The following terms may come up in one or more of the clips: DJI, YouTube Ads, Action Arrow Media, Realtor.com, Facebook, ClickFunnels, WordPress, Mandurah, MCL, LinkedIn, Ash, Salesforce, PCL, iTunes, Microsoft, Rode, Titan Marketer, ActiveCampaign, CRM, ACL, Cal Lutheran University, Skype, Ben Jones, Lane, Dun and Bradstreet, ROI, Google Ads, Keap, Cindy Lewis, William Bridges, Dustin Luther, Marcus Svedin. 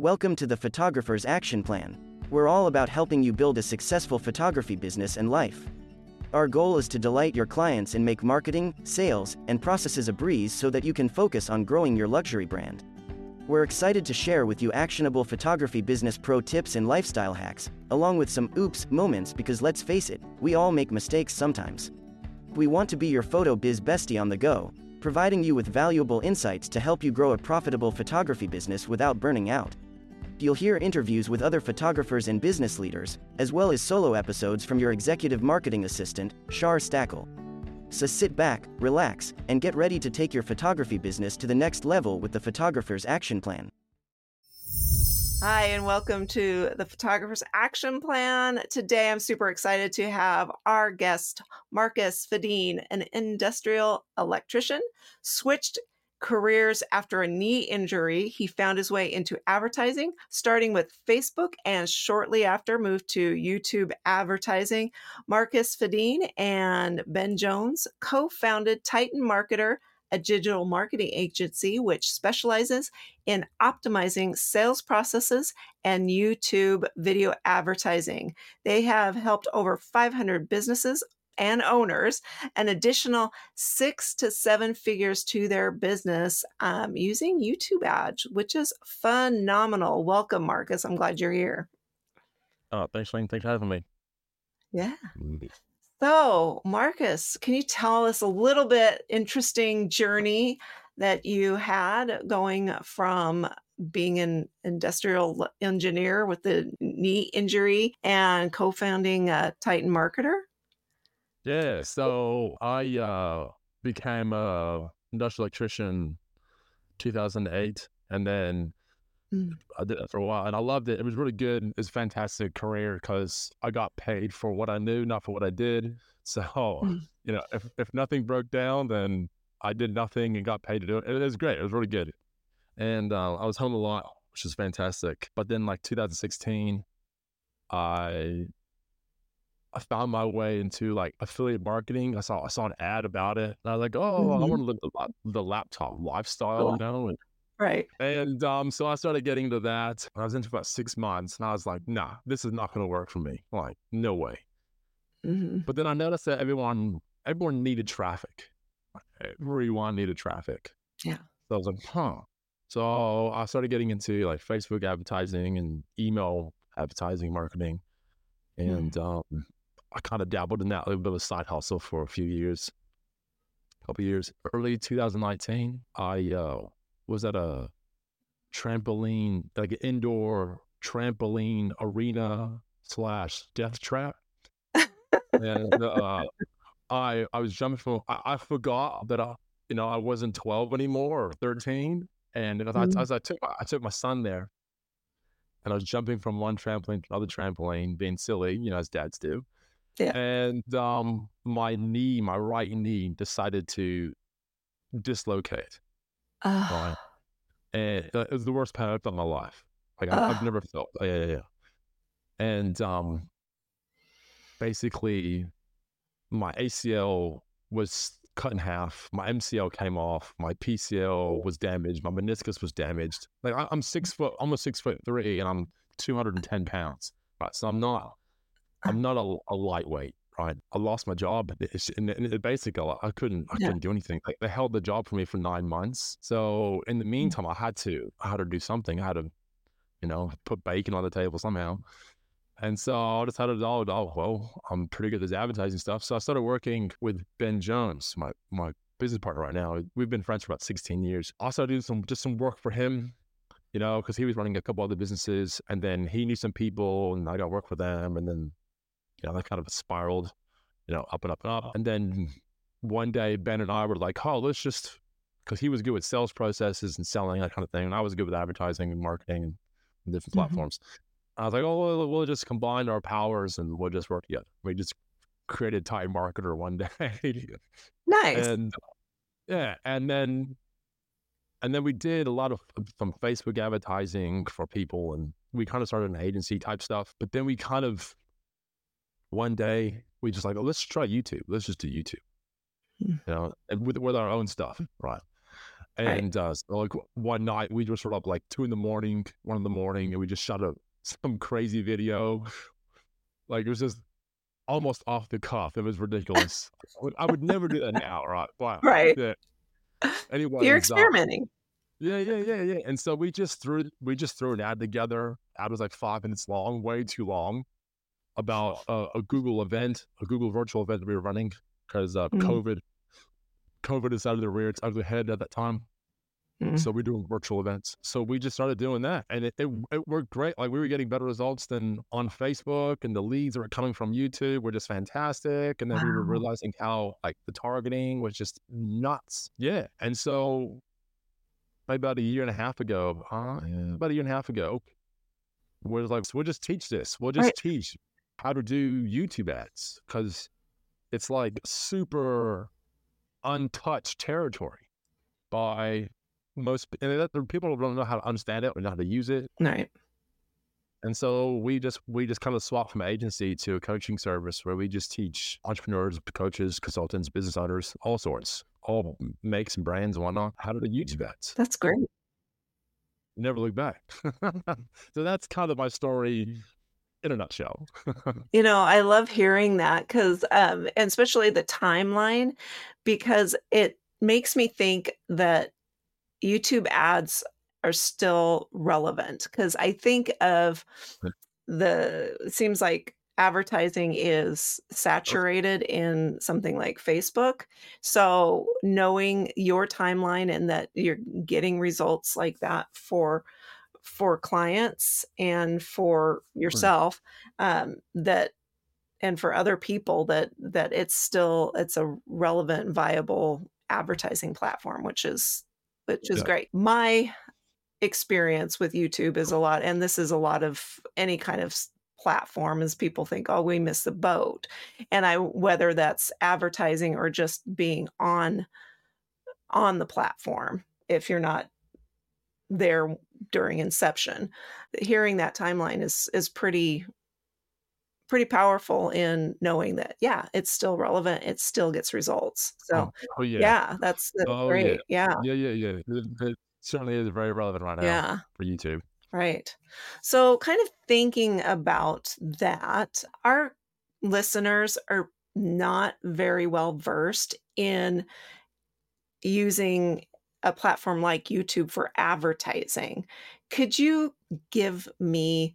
Welcome to the Photographer's Action Plan. We're all about helping you build a successful photography business and life. Our goal is to delight your clients and make marketing, sales, and processes a breeze so that you can focus on growing your luxury brand. We're excited to share with you actionable photography business pro tips and lifestyle hacks, along with some oops moments because let's face it, we all make mistakes sometimes. We want to be your photo biz bestie on the go, providing you with valuable insights to help you grow a profitable photography business without burning out. You'll hear interviews with other photographers and business leaders, as well as solo episodes from your executive marketing assistant, Char Stackle. So sit back, relax, and get ready to take your photography business to the next level with the Photographer's Action Plan. Hi, and welcome to the Photographer's Action Plan. Today, I'm super excited to have our guest, Marcus Svedin, an industrial electrician, switched careers after a knee injury. He found his way into advertising, starting with Facebook, and shortly after moved to YouTube advertising. Marcus Svedin and Ben Jones co-founded Titan Marketer, a digital marketing agency which specializes in optimizing sales processes and YouTube video advertising. They have helped over 500 businesses and owners an additional 6 to 7 figures to their business using YouTube ads, which is phenomenal. Welcome, Marcus. I'm glad you're here. Oh, thanks, Lane. Thanks for having me. Yeah. So, Marcus, can you tell us a little bit interesting journey that you had going from being an industrial engineer with the knee injury and co-founding Titan Marketer? Yeah, so I became an industrial electrician 2008, and then I did it for a while, and I loved it. It was really good. It was a fantastic career because I got paid for what I knew, not for what I did. So, you know, if nothing broke down, then I did nothing and got paid to do it. It was great. It was really good. And I was home a lot, which was fantastic. But then, like, 2016, I found my way into like affiliate marketing. I saw an ad about it, and I was like, "Oh, I want to look at the laptop lifestyle, you know?" And, right. And so I started getting into that. I was into about 6 months, and I was like, "Nah, this is not going to work for me. Like, no way." Mm-hmm. But then I noticed that everyone needed traffic. Everyone needed traffic. Yeah. So I was like, "Huh." So I started getting into like Facebook advertising and email advertising marketing, and I kind of dabbled in that little bit of a side hustle for a couple years. Early 2019, I was at a trampoline, like an indoor trampoline arena / death trap. And I was jumping from, I forgot that I wasn't 12 anymore or 13. And I took my son there. And I was jumping from one trampoline to another trampoline, being silly, you know, as dads do. Yeah. And my right knee decided to dislocate. Right? And it was the worst pain I've done in my life. Like, I've never felt. Yeah. And basically, my ACL was cut in half. My MCL came off. My PCL was damaged. My meniscus was damaged. Like, I'm 6 foot, almost 6'3", and I'm 210 pounds. Right, so I'm not a lightweight. Right, I lost my job, and basically I couldn't do anything. Like, they held the job for me for 9 months. So in the meantime, I had to do something. I had to, put bacon on the table somehow. And so I decided, I'm pretty good at this advertising stuff. So I started working with Ben Jones, my business partner right now. We've been friends for about 16 years. I started doing some work for him, because he was running a couple other businesses. And then he knew some people, and I got work for them. And then, that kind of spiraled, up and up and up. And then one day, Ben and I were like, because he was good with sales processes and selling, that kind of thing. And I was good with advertising and marketing and different platforms. I was like, we'll just combine our powers and we'll just work together. We just created Titan Marketer one day. Nice. And then we did a lot of some Facebook advertising for people, and we kind of started an agency type stuff. But then we kind of, one day we just like, let's try YouTube. Let's just do YouTube, and with our own stuff, right? And so like one night we just were up like 2 in the morning, 1 in the morning, and we just shot some crazy video. Like it was just almost off the cuff. It was ridiculous. I would never do that now, right? Wow. Right. Yeah. Anyway, you're experimenting. Yeah. And so we just threw an ad together. Ad was like 5 minutes long, way too long, about a Google event, a Google virtual event that we were running because COVID is out of the rear, it's out of the head at that time. So we're doing virtual events. So we just started doing that, and it worked great. Like we were getting better results than on Facebook, and the leads that were coming from YouTube were just fantastic. And then we were realizing how like the targeting was just nuts. Yeah. And so about a year and a half ago, we're like, so we'll just teach this. We'll just teach how to do YouTube ads, because it's like super untouched territory by most, and people don't know how to understand it or know how to use it. Right. And so we just kind of swapped from agency to a coaching service where we just teach entrepreneurs, coaches, consultants, business owners, all sorts, all makes and brands and whatnot, how to do YouTube ads. That's great. Never look back. So that's kind of my story in a nutshell. You know, I love hearing that because, and especially the timeline, because it makes me think that YouTube ads are still relevant, because I think of it seems like advertising is saturated in something like Facebook. So knowing your timeline and that you're getting results like that for clients and for yourself, that, and for other people, that it's a relevant, viable advertising platform, which is great. My experience with YouTube is a lot, and this is a lot of any kind of platform, is people think, oh, we missed the boat. And whether that's advertising or just being on the platform, if you're not there during inception, hearing that timeline is pretty powerful in knowing that, yeah, it's still relevant. It still gets results. So that's great. Yeah. It certainly is very relevant right now for YouTube. Right. So kind of thinking about that, our listeners are not very well versed in using a platform like YouTube for advertising. Could you give me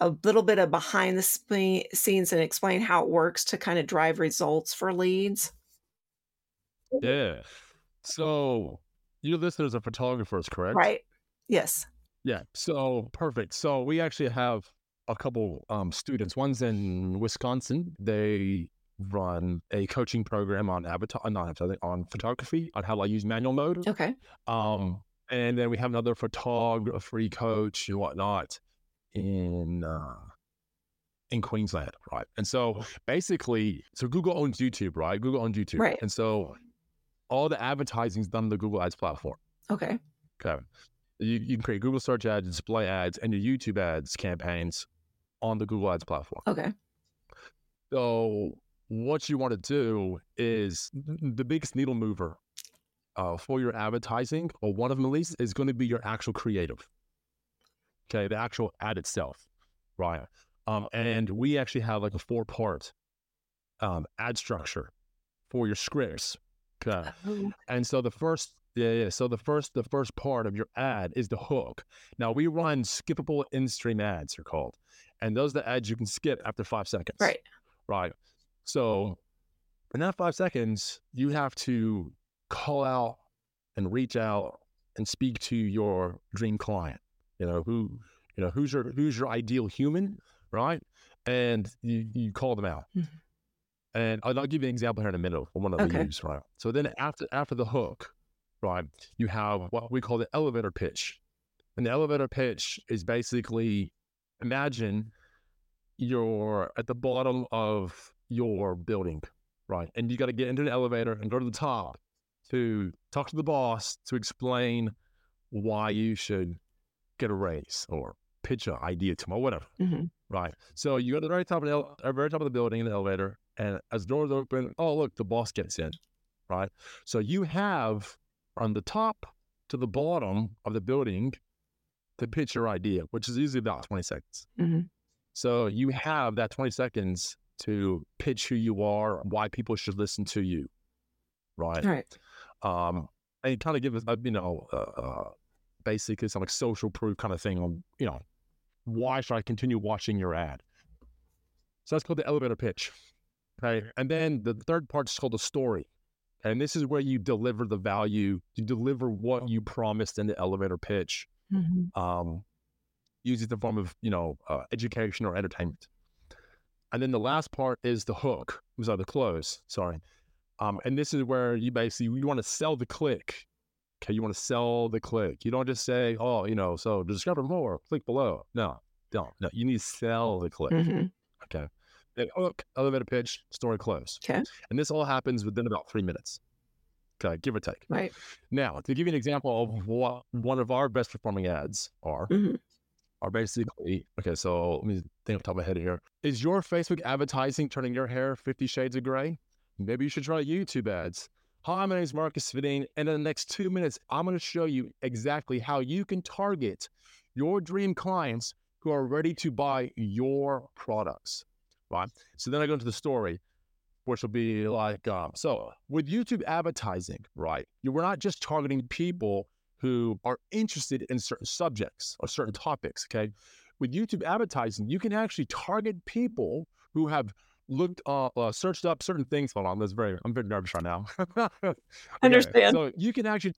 a little bit of behind the scenes and explain how it works to kind of drive results for leads? Yeah. So your listeners are photographers, correct? Right. Yes. Yeah. So perfect. So we actually have a couple students. One's in Wisconsin. They run a coaching program on on photography, on how to use manual mode. Okay. And then we have another photography coach and whatnot in Queensland, right? And so basically, Google owns YouTube, right? And so all the advertising is done on the Google Ads platform. Okay. You can create Google search ads, display ads, and your YouTube ads campaigns on the Google Ads platform. Okay. So what you want to do is, the biggest needle mover for your advertising, or one of them at least, is going to be your actual creative. Okay, the actual ad itself, right? And we actually have like a 4-part ad structure for your scripts. Okay, and so the first part of your ad is the hook. Now we run skippable in-stream ads, they're called, and those are the ads you can skip after 5 seconds. Right. So in that 5 seconds, you have to call out and reach out and speak to your dream client. Who's your ideal human, right? And you call them out. Mm-hmm. And I'll give you an example here in a minute of one of the use, right? So then after the hook, right, you have what we call the elevator pitch. And the elevator pitch is basically, imagine you're at the bottom of your building, right? And you got to get into an elevator and go to the top to talk to the boss, to explain why you should get a raise or pitch an idea to them or whatever. Mm-hmm. Right. So you go to the very top of the building in the elevator, and as doors open, oh, look, the boss gets in. Right. So you have on the top to the bottom of the building to pitch your idea, which is usually about 20 seconds. Mm-hmm. So you have that 20 seconds to pitch who you are, why people should listen to you, right? Right. And you kind of give us, basically some like social proof kind of thing on, you know, why should I continue watching your ad? So that's called the elevator pitch, okay? And then the third part is called the story. And this is where you deliver the value, you deliver what you promised in the elevator pitch, mm-hmm. Usually the form of, education or entertainment. And then the last part is the hook, the close, sorry. And this is where you basically, you want to sell the click. Okay, you want to sell the click. You don't just say, so discover more, click below. No, don't. No, you need to sell the click. Mm-hmm. Okay. Then hook, elevator pitch, story, close. Okay. And this all happens within about 3 minutes. Okay, give or take. Right. Now, to give you an example of what one of our best performing ads are basically, okay, so let me think off the top of my head here. Is your Facebook advertising turning your hair 50 shades of gray? Maybe you should try YouTube ads. Hi, my name is Marcus Svedin, and in the next 2 minutes, I'm going to show you exactly how you can target your dream clients who are ready to buy your products, right? So then I go into the story, which will be like, so with YouTube advertising, right, we're not just targeting people who are interested in certain subjects or certain topics, okay? With YouTube advertising, you can actually target people who have searched up certain things. Hold on, I'm very nervous right now. Okay. Understand. So you can actually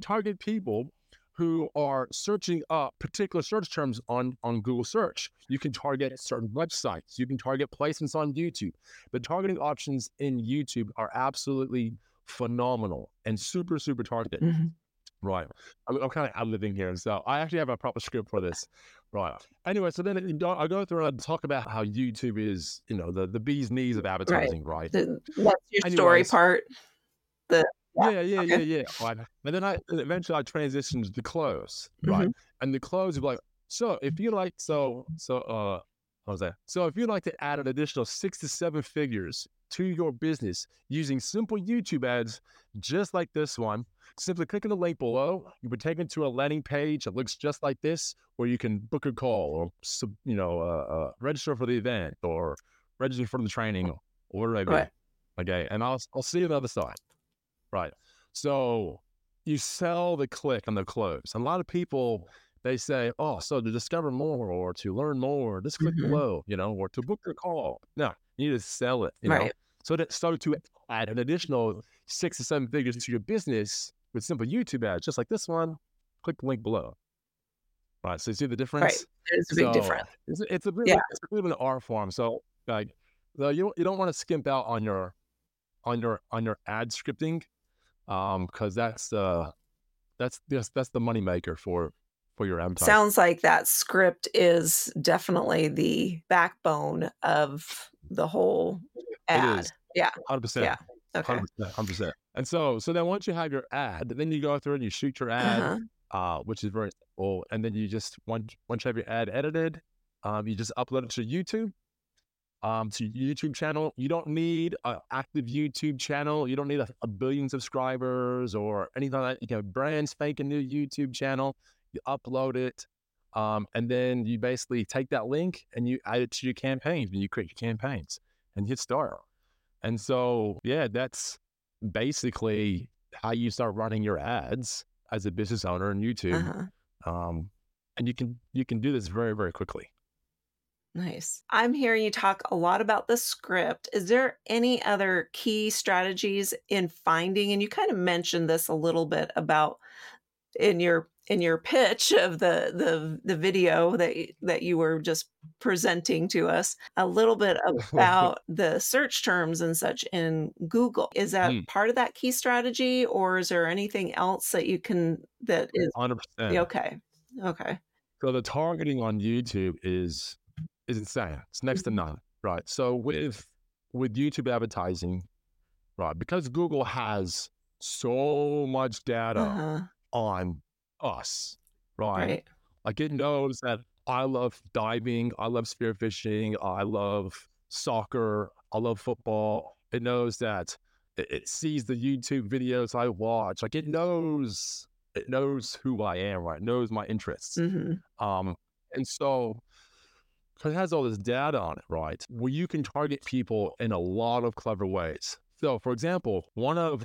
target people who are searching up particular search terms on Google search. You can target certain websites. You can target placements on YouTube. The targeting options in YouTube are absolutely phenomenal and super, super targeted. Mm-hmm. Right. I'm kind of ad-libbing here. So I actually have a proper script for this. Right. Anyway, so then I go through and talk about how YouTube is, the bee's knees of advertising, right? Story part. Yeah. Right. And then I eventually transitioned to the close, right? Mm-hmm. And the close is like, so if you'd like to add an additional 6 to 7 figures to your business using simple YouTube ads just like this one, simply click on the link below. You'll be taken to a landing page that looks just like this, where you can book a call or register for the event or register for the training or whatever. Right. Okay, and I'll see you on the other side. Right. So you sell the click on the close. And a lot of people, they say, so to discover more or to learn more, just click mm-hmm. below, or to book a call. No, you need to sell it. Right. So that started to add an additional 6 to 7 figures to your business with simple YouTube ads, just like this one. Click the link below. All right, so you see the difference? Right, it's a big difference. It's a bit of an R form. So like, you don't want to skimp out on your ad scripting, because that's the moneymaker for your advertising. Sounds like that script is definitely the backbone of the whole ad. It is. Yeah, 100%. Yeah. Okay. 100%. And so then once you have your ad, then you go through and you shoot your ad, which is very cool. And then you just, once you have your ad edited, you just upload it to YouTube, to your YouTube channel. You don't need an active YouTube channel. You don't need a billion subscribers or anything like that. You can brand spank a new YouTube channel. You upload it. And then you basically take that link and you add it to your campaigns and you create your campaigns and hit start. And so, that's basically how you start running your ads as a business owner on YouTube. Uh-huh. And you can do this very, very quickly. Nice. I'm hearing you talk a lot about the script. Is there any other key strategies in finding, and you kind of mentioned this a little bit about in your pitch of the video that you were just presenting to us, a little bit about the search terms and such in Google. Is that part of that key strategy, or is there anything else that you can, that is 100%. Okay. So the targeting on YouTube is insane. It's next to none, right? So with YouTube advertising, right, because Google has so much data on us, right? Like it knows that I love diving, I love spearfishing, I love soccer, I love football. It knows that It sees the YouTube videos I watch. Like it knows who I am, right? It knows my interests. Mm-hmm. And so it has all this data on it, right? Where you can target people in a lot of clever ways. So for example, one of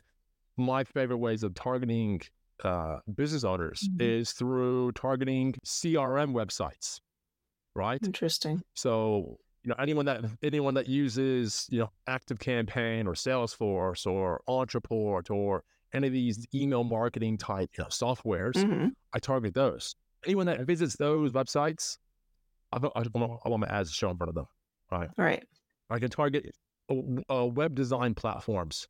my favorite ways of targeting business owners mm-hmm. is through targeting CRM websites, right? Interesting. So, you know, anyone that uses, you know, ActiveCampaign or Salesforce or Entreport or any of these email marketing type, you know, softwares, mm-hmm. I target those. Anyone that visits those websites, I want my ads to show in front of them, right? All right. I can target web design platforms.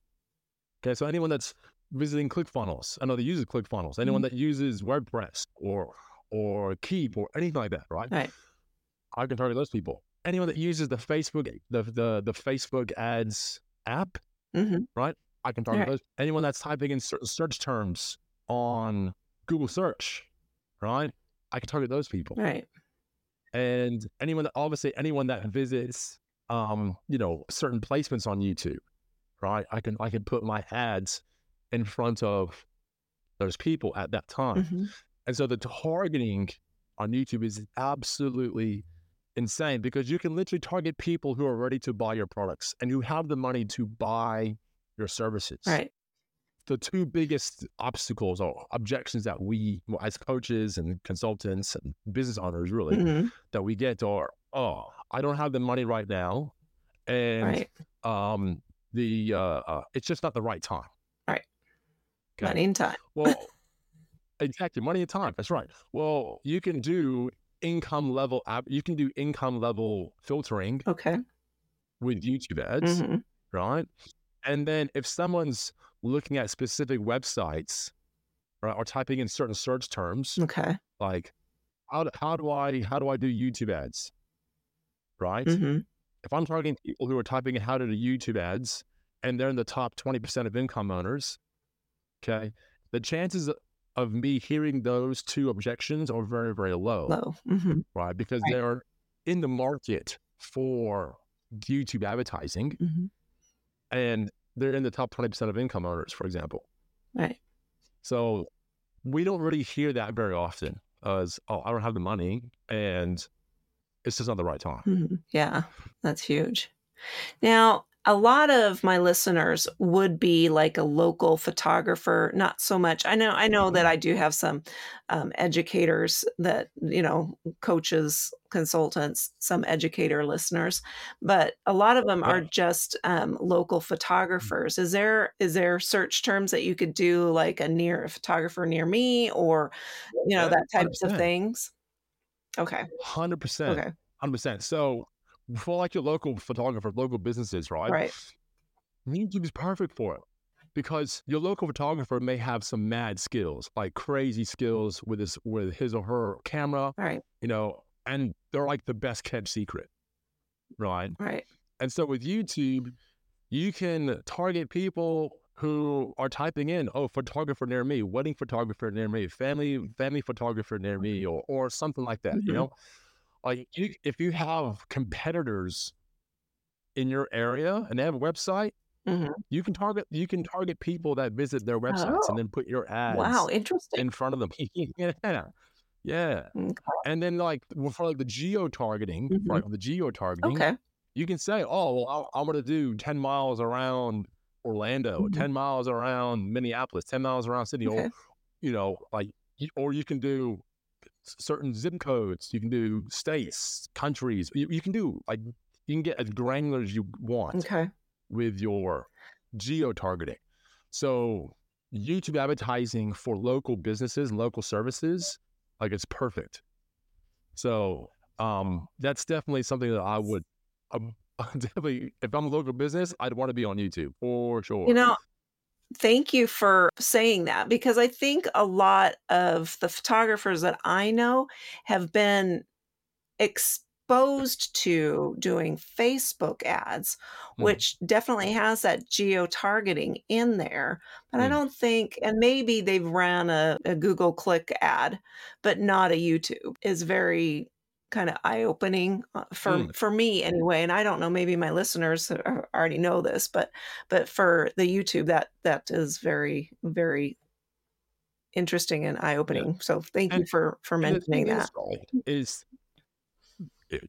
Okay, so anyone that's visiting ClickFunnels, I know they use ClickFunnels. Anyone mm-hmm. that uses WordPress or Keap or anything like that, right? Right. I can target those people. Anyone that uses the Facebook the Facebook ads app, mm-hmm. right? I can target right. those. Anyone that's typing in certain search terms on Google search, right? I can target those people. Right. And anyone that visits, you know, certain placements on YouTube, right? I can put my ads in front of those people at that time. Mm-hmm. And so the targeting on YouTube is absolutely insane because you can literally target people who are ready to buy your products and who have the money to buy your services. Right. The two biggest obstacles or objections that we, as coaches and consultants and business owners really, mm-hmm. that we get are, oh, I don't have the money right now. And right. It's just not the right time. Right. Okay. Money and time. Well, exactly. Money and time. That's right. Well, you can do income level filtering. Okay. With YouTube ads. Mm-hmm. Right. And then if someone's looking at specific websites, right, or typing in certain search terms, okay, like how do I do YouTube ads, right? Mm-hmm. If I'm targeting people who are typing in how to do YouTube ads, and they're in the top 20% of income owners, okay, the chances of me hearing those two objections are very, very low, mm-hmm. right? Because right. they're in the market for YouTube advertising, mm-hmm. and they're in the top 20% of income owners, for example. Right. So we don't really hear that very often as, oh, I don't have the money and it's just not the right time. Mm-hmm. Yeah, that's huge. Now, a lot of my listeners would be like a local photographer, not so much. I know that I do have some educators that, you know, coaches, consultants, some educator listeners, but a lot of them are just local photographers. Is there search terms that you could do, like a photographer near me, or, you know, that types 100%. Of things? Okay. 100%. Okay. 100%. So for like your local photographer, local businesses, right? Right. YouTube is perfect for it because your local photographer may have some mad skills, like crazy skills with his or her camera, right? You know, and they're like the best kept secret, right? Right. And so with YouTube, you can target people who are typing in, oh, photographer near me, wedding photographer near me, family photographer near me, or something like that, mm-hmm. you know? Like if you have competitors in your area and they have a website, mm-hmm. you can target people that visit their websites and then put your ads in front of them. Yeah. Okay. And then for the geo-targeting, mm-hmm. Okay. You can say, oh, well, I'm going to do 10 miles around Orlando, mm-hmm. 10 miles around Minneapolis, 10 miles around Sydney, okay. or, you know, like, or you can do certain zip codes, you can do states, countries, you can get as granular as you want okay. with your geo-targeting. So YouTube advertising for local businesses and local services, like, it's perfect. So that's definitely something that I would definitely, if I'm a local business, I'd want to be on YouTube for sure. You know, thank you for saying that, because I think a lot of the photographers that I know have been exposed to doing Facebook ads, which definitely has that geo-targeting in there. But I don't think, and maybe they've ran a Google Click ad, but not a YouTube. It's very kind of eye-opening for me anyway. And I don't know, maybe my listeners already know this, but for the YouTube, that is very, very interesting and eye-opening. Yeah. So thank you for mentioning that. Is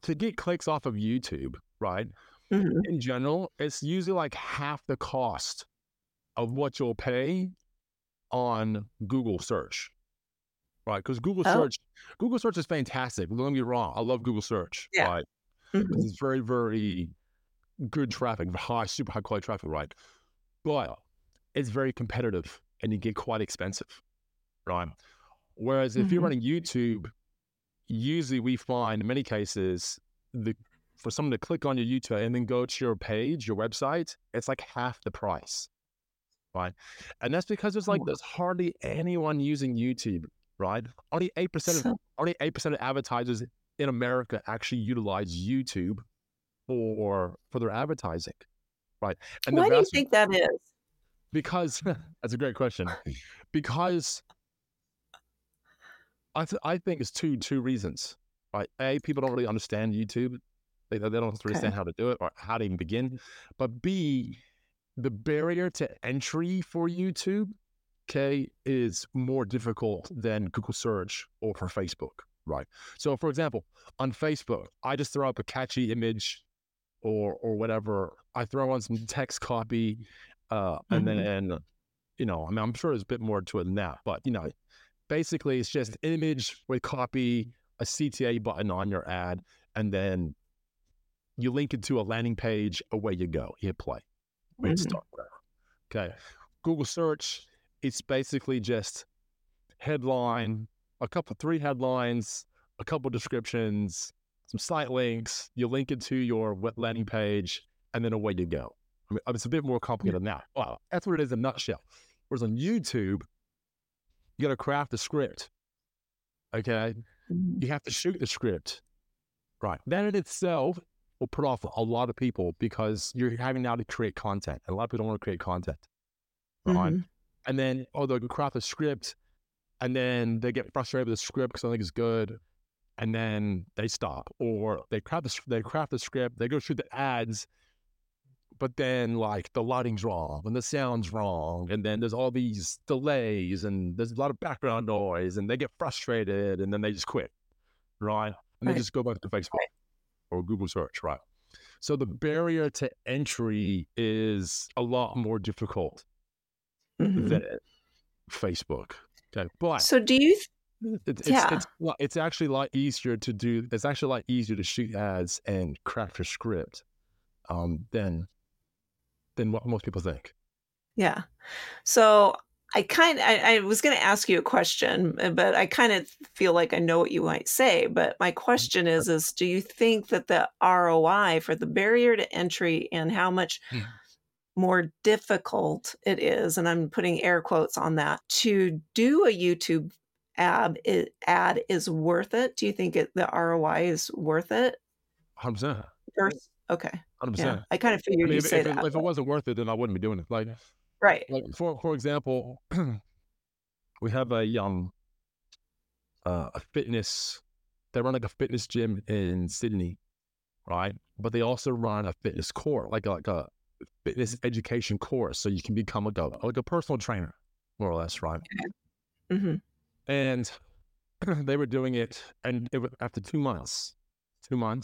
to get clicks off of YouTube, right? Mm-hmm. In general, it's usually like half the cost of what you'll pay on Google search. Right, because Google search is fantastic. Don't get me wrong, I love Google search. Yeah. Right, mm-hmm. It's very, very good traffic, super high quality traffic. Right, but it's very competitive and you get quite expensive. Right, whereas if you're running YouTube, usually we find in many cases for someone to click on your YouTube and then go to your page, your website, it's like half the price. Right, and that's because there's hardly anyone using YouTube. Right, only 8% of advertisers in America actually utilize YouTube for their advertising, right? And why do you think that is? Because that's a great question. Because I think it's two reasons, right? A, people don't really understand YouTube; they don't really understand how to do it or how to even begin. But B, the barrier to entry for YouTube is more difficult than Google search or for Facebook, right? So for example, on Facebook, I just throw up a catchy image or whatever. I throw on some text copy and then, you know, I mean, I'm sure there's a bit more to it than that, but you know, basically it's just image with copy, a CTA button on your ad, and then you link it to a landing page, away you go, you hit play, hit start, whatever. Okay. Google search, it's basically just headline, three headlines, a couple descriptions, some site links. You link it to your landing page, and then away you go. I mean, it's a bit more complicated than that. Wow, that's what it is in a nutshell. Whereas on YouTube, you got to craft a script. Okay, you have to shoot the script. Right, that in itself will put off a lot of people because you're having now to create content, and a lot of people don't want to create content. Right. Mm-hmm. And then, they'll craft a script, and then they get frustrated with the script because I think it's good, and then they stop. Or they craft the script, they go shoot the ads, but then like the lighting's wrong and the sound's wrong, and then there's all these delays and there's a lot of background noise, and they get frustrated, and then they just quit, right? And they just go back to Facebook or Google search, right? So the barrier to entry is a lot more difficult than Facebook. Okay, but so do you? It's actually a lot easier to do. It's actually a lot easier to shoot ads and craft your script than what most people think. Yeah. So I was going to ask you a question, but I kind of feel like I know what you might say. But my question is do you think that the ROI for the barrier to entry and how much more difficult it is, and I'm putting air quotes on that, to do a YouTube ad is worth it? Do you think the ROI is worth it? 100%. Okay. 100%. Yeah. I kind of figured you'd say that. If it wasn't worth it, then I wouldn't be doing it. Like, right. Like for example, we have a fitness. They run like a fitness gym in Sydney, right? But they also run a fitness court, like a fitness education course, so you can become like a personal trainer, more or less, right? Mm-hmm. And they were doing it, and after 2 months, 11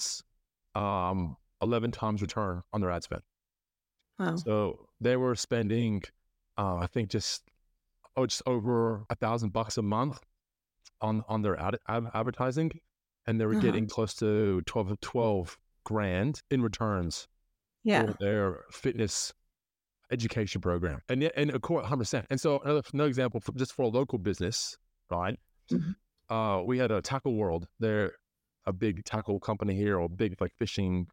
times return on their ad spend. Wow. So they were spending, I think just over $1,000 a month on their advertising, and they were getting close to 12 grand in returns. Yeah. For their fitness education program. And of course, 100%. And so another example, for a local business, right? Mm-hmm. We had a Tackle World. They're a big tackle company here, or big like fishing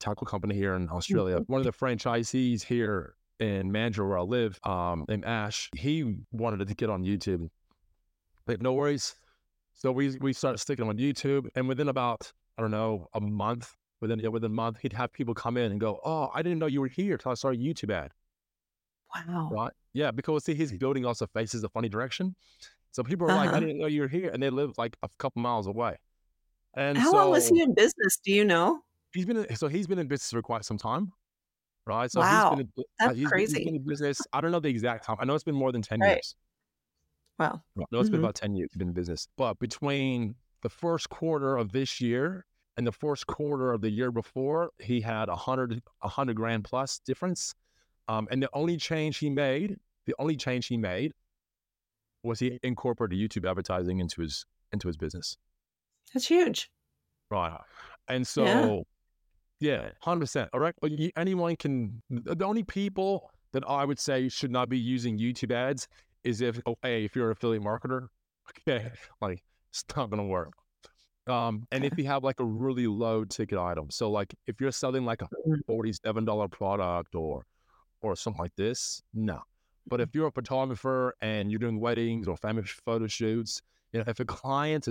tackle company here in Australia. Mm-hmm. One of the franchisees here in Mandurah, where I live, named Ash, he wanted to get on YouTube. Like, no worries. So we started sticking on YouTube, and within about, I don't know, a month, Within a month, he'd have people come in and go, "Oh, I didn't know you were here till I saw your YouTube ad." Wow. Right? Yeah, because see, he's building also faces a funny direction. So people are like, "I didn't know you were here," and they live like a couple miles away. And how long was he in business? Do you know? He's been in business for quite some time, right? So wow, that's crazy. He's been in business. I don't know the exact time. I know it's been more than 10 years. Wow. Right. No, it's been about 10 years he's been in business. But between the first quarter of this year and the first quarter of the year before, he had $100,000 plus difference. And the only change he made was he incorporated YouTube advertising into his business. That's huge. Right. And so, yeah 100%. All right. Anyone can, the only people that I would say should not be using YouTube ads is if you're an affiliate marketer, okay, like it's not going to work. And if you have like a really low ticket item, so like if you're selling like a $47 product or something like this, no. But if you're a photographer and you're doing weddings or family photo shoots, you know, if a client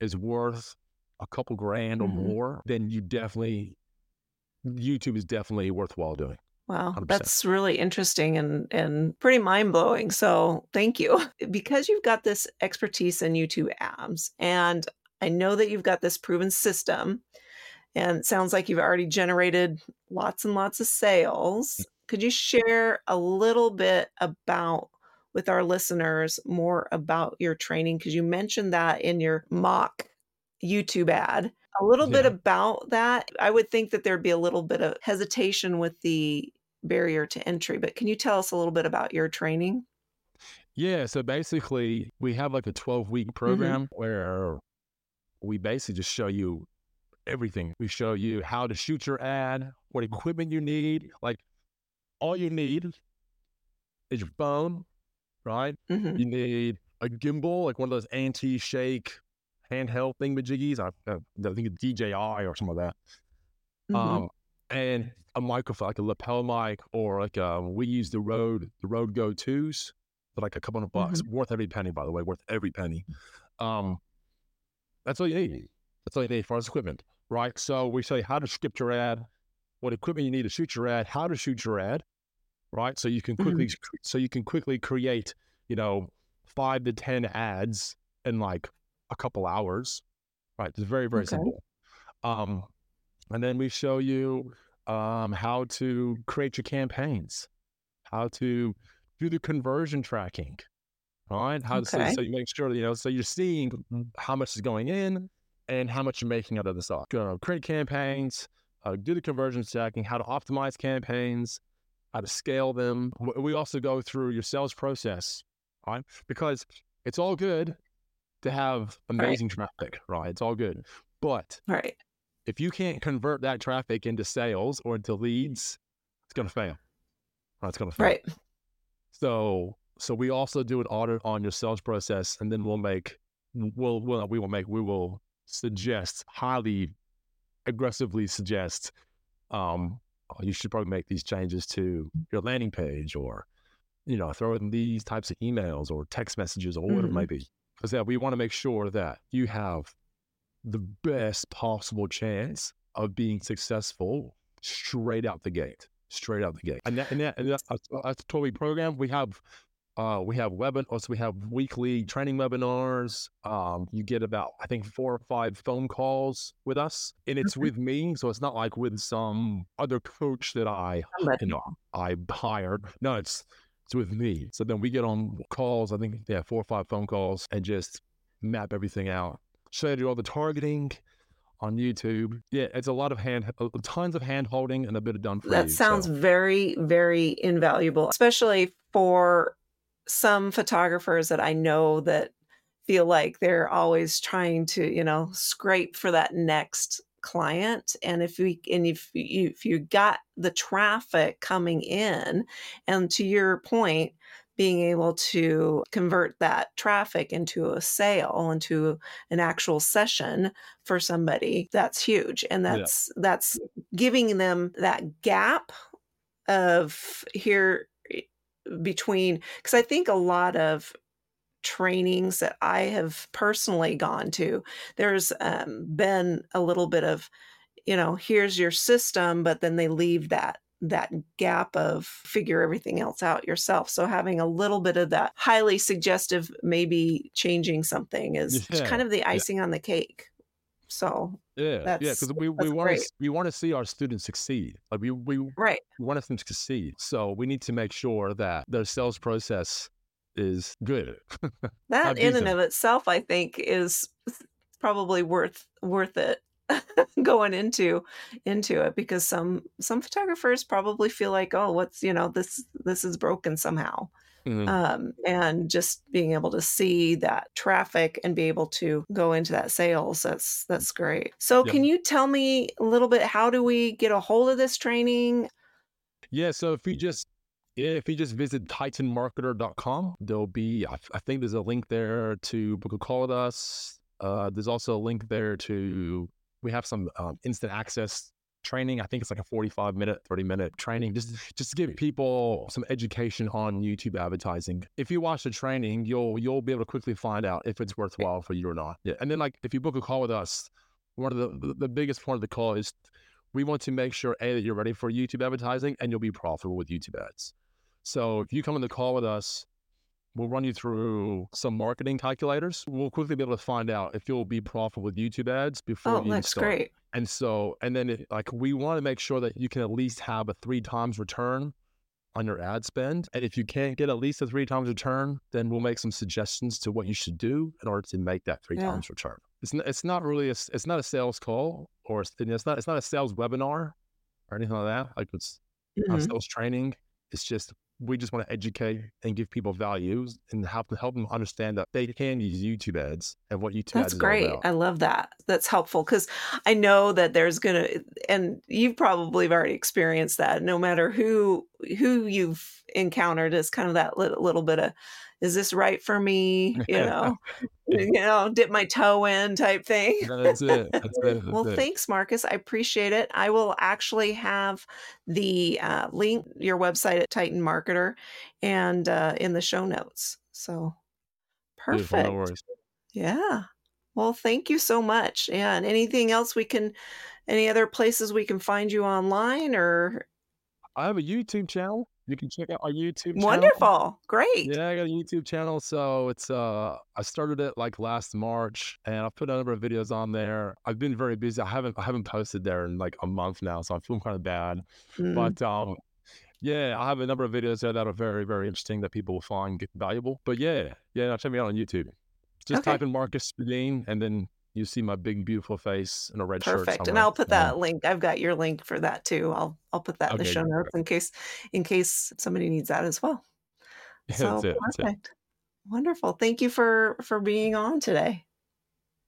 is worth a couple grand or more, then YouTube is definitely worthwhile doing. Wow. 100%. That's really interesting and pretty mind blowing. So thank you. Because you've got this expertise in YouTube ads, and I know that you've got this proven system, and it sounds like you've already generated lots and lots of sales. Could you share a little bit about, with our listeners, more about your training? Because you mentioned that in your mock YouTube ad. A little bit about that. I would think that there'd be a little bit of hesitation with the barrier to entry, but can you tell us a little bit about your training? Yeah. So basically, we have like a 12-week program where we basically just show you everything. We show you how to shoot your ad, what equipment you need. Like, all you need is your phone, right? You need a gimbal, like one of those anti-shake handheld thingamajiggies. I think it's DJI or something like that. And a microphone, like a lapel mic, or like we use the Rode Go 2s for like a couple of bucks. Worth every penny, by the way, worth every penny. That's all you need. That's all you need as far as equipment, right? So we show you how to script your ad, what equipment you need to shoot your ad, how to shoot your ad, right? So you can quickly create, you know, 5 to 10 ads in like a couple hours, right? It's very, very simple. And then we show you how to create your campaigns, how to do the conversion tracking, right? How to so you make sure that, you know, so you're seeing how much is going in and how much you're making out of the stock. Create campaigns, do the conversion tracking, how to optimize campaigns, how to scale them. We also go through your sales process, right? Because it's all good to have amazing traffic, right? It's all good. But if you can't convert that traffic into sales or into leads, it's going to fail. Right? It's going to fail. Right. So we also do an audit on your sales process, and then we will aggressively suggest you should probably make these changes to your landing page, or, you know, throw in these types of emails or text messages or whatever it may be. Because we want to make sure that you have the best possible chance of being successful straight out the gate. And that's a 12-week program. We have weekly training webinars. You get about, I think, 4 or 5 phone calls with us, and it's with me. So it's not like with some other coach that I hired. No, it's with me. So then we get on calls, I think they have 4 or 5 phone calls, and just map everything out. Show you all the targeting on YouTube. Yeah, it's a lot of tons of hand holding and a bit of done for you. That sounds very, very invaluable, especially for some photographers that I know that feel like they're always trying to, you know, scrape for that next client. And if you got the traffic coming in, and to your point, being able to convert that traffic into a sale, into an actual session for somebody, that's huge. And that's giving them that gap of here between, because I think a lot of trainings that I have personally gone to, there's been a little bit of, you know, here's your system, but then they leave that that gap of figure everything else out yourself. So having a little bit of that highly suggestive, maybe changing something is kind of the icing on the cake. So because we want to see our students succeed. Like we want them to succeed. So we need to make sure that their sales process is good. That in and of itself, I think, is probably worth it going into it, because some photographers probably feel like, oh, what's, you know, this is broken somehow. Mm-hmm. And just being able to see that traffic and be able to go into that sales, that's great. So can you tell me a little bit, how do we get a hold of this training? Yeah. So if you just visit titanmarketer.com, there'll be, I think there's a link there to book a call with us. There's also a link there to, we have some instant access training. I think it's like a 30 minute training, just to give people some education on YouTube advertising. If you watch the training, you'll be able to quickly find out if it's worthwhile for you or not. Yeah. And then, like, if you book a call with us, one of the biggest point of the call is we want to make sure, A, that you're ready for YouTube advertising and you'll be profitable with YouTube ads. So if you come on the call with us, we'll run you through some marketing calculators. We'll quickly be able to find out if you'll be profitable with YouTube ads before you start. Great. And so, and then we want to make sure that you can at least have a 3 times return on your ad spend. And if you can't get at least a 3 times return, then we'll make some suggestions to what you should do in order to make that 3 times return. It's not a sales call, or it's not a sales webinar or anything like that. Like, it's not sales training. It's just, we just want to educate and give people values and help them understand that they can use YouTube ads and what YouTube ads is all about. That's great. I love that. That's helpful, because I know that there's going to, and you've probably already experienced that, no matter who you've encountered, is kind of that little bit of, is this right for me? You know, dip my toe in type thing. That's it. That's well, it. Thanks, Marcus. I appreciate it. I will actually have the link, your website at Titan Marketer, and in the show notes. So perfect. No worries. Yeah. Well, thank you so much. And anything else any other places we can find you online, or? I have a YouTube channel. You can check out our YouTube channel. Wonderful. Great. Yeah, I got a YouTube channel. So it's, I started it last March, and I've put a number of videos on there. I've been very busy. I haven't posted there in a month now, so I'm feeling kind of bad. Mm. But I have a number of videos there that are very, very interesting that people will find valuable. But check me out on YouTube. Just type in Marcus Svedin, and then you see my big, beautiful face in a red shirt. Perfect. And I'll put that link. I've got your link for that too. I'll put that in the show notes in case somebody needs that as well. Yeah, so that's it. Perfect. That's it. Wonderful. Thank you for being on today.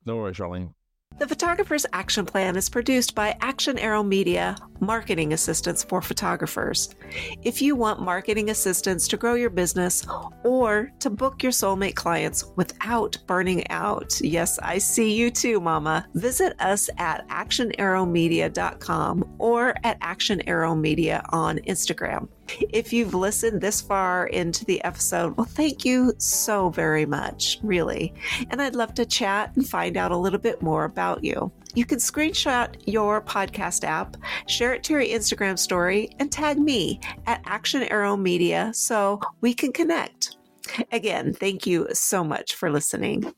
No worries, Charlene. The Photographer's Action Plan is produced by Action Arrow Media, marketing assistance for photographers. If you want marketing assistance to grow your business or to book your soulmate clients without burning out, yes, I see you too, Mama, visit us at actionarrowmedia.com or at Action Arrow Media on Instagram. If you've listened this far into the episode, well, thank you so very much, really. And I'd love to chat and find out a little bit more about you. You can screenshot your podcast app, share it to your Instagram story, and tag me at Action Arrow Media so we can connect. Again, thank you so much for listening.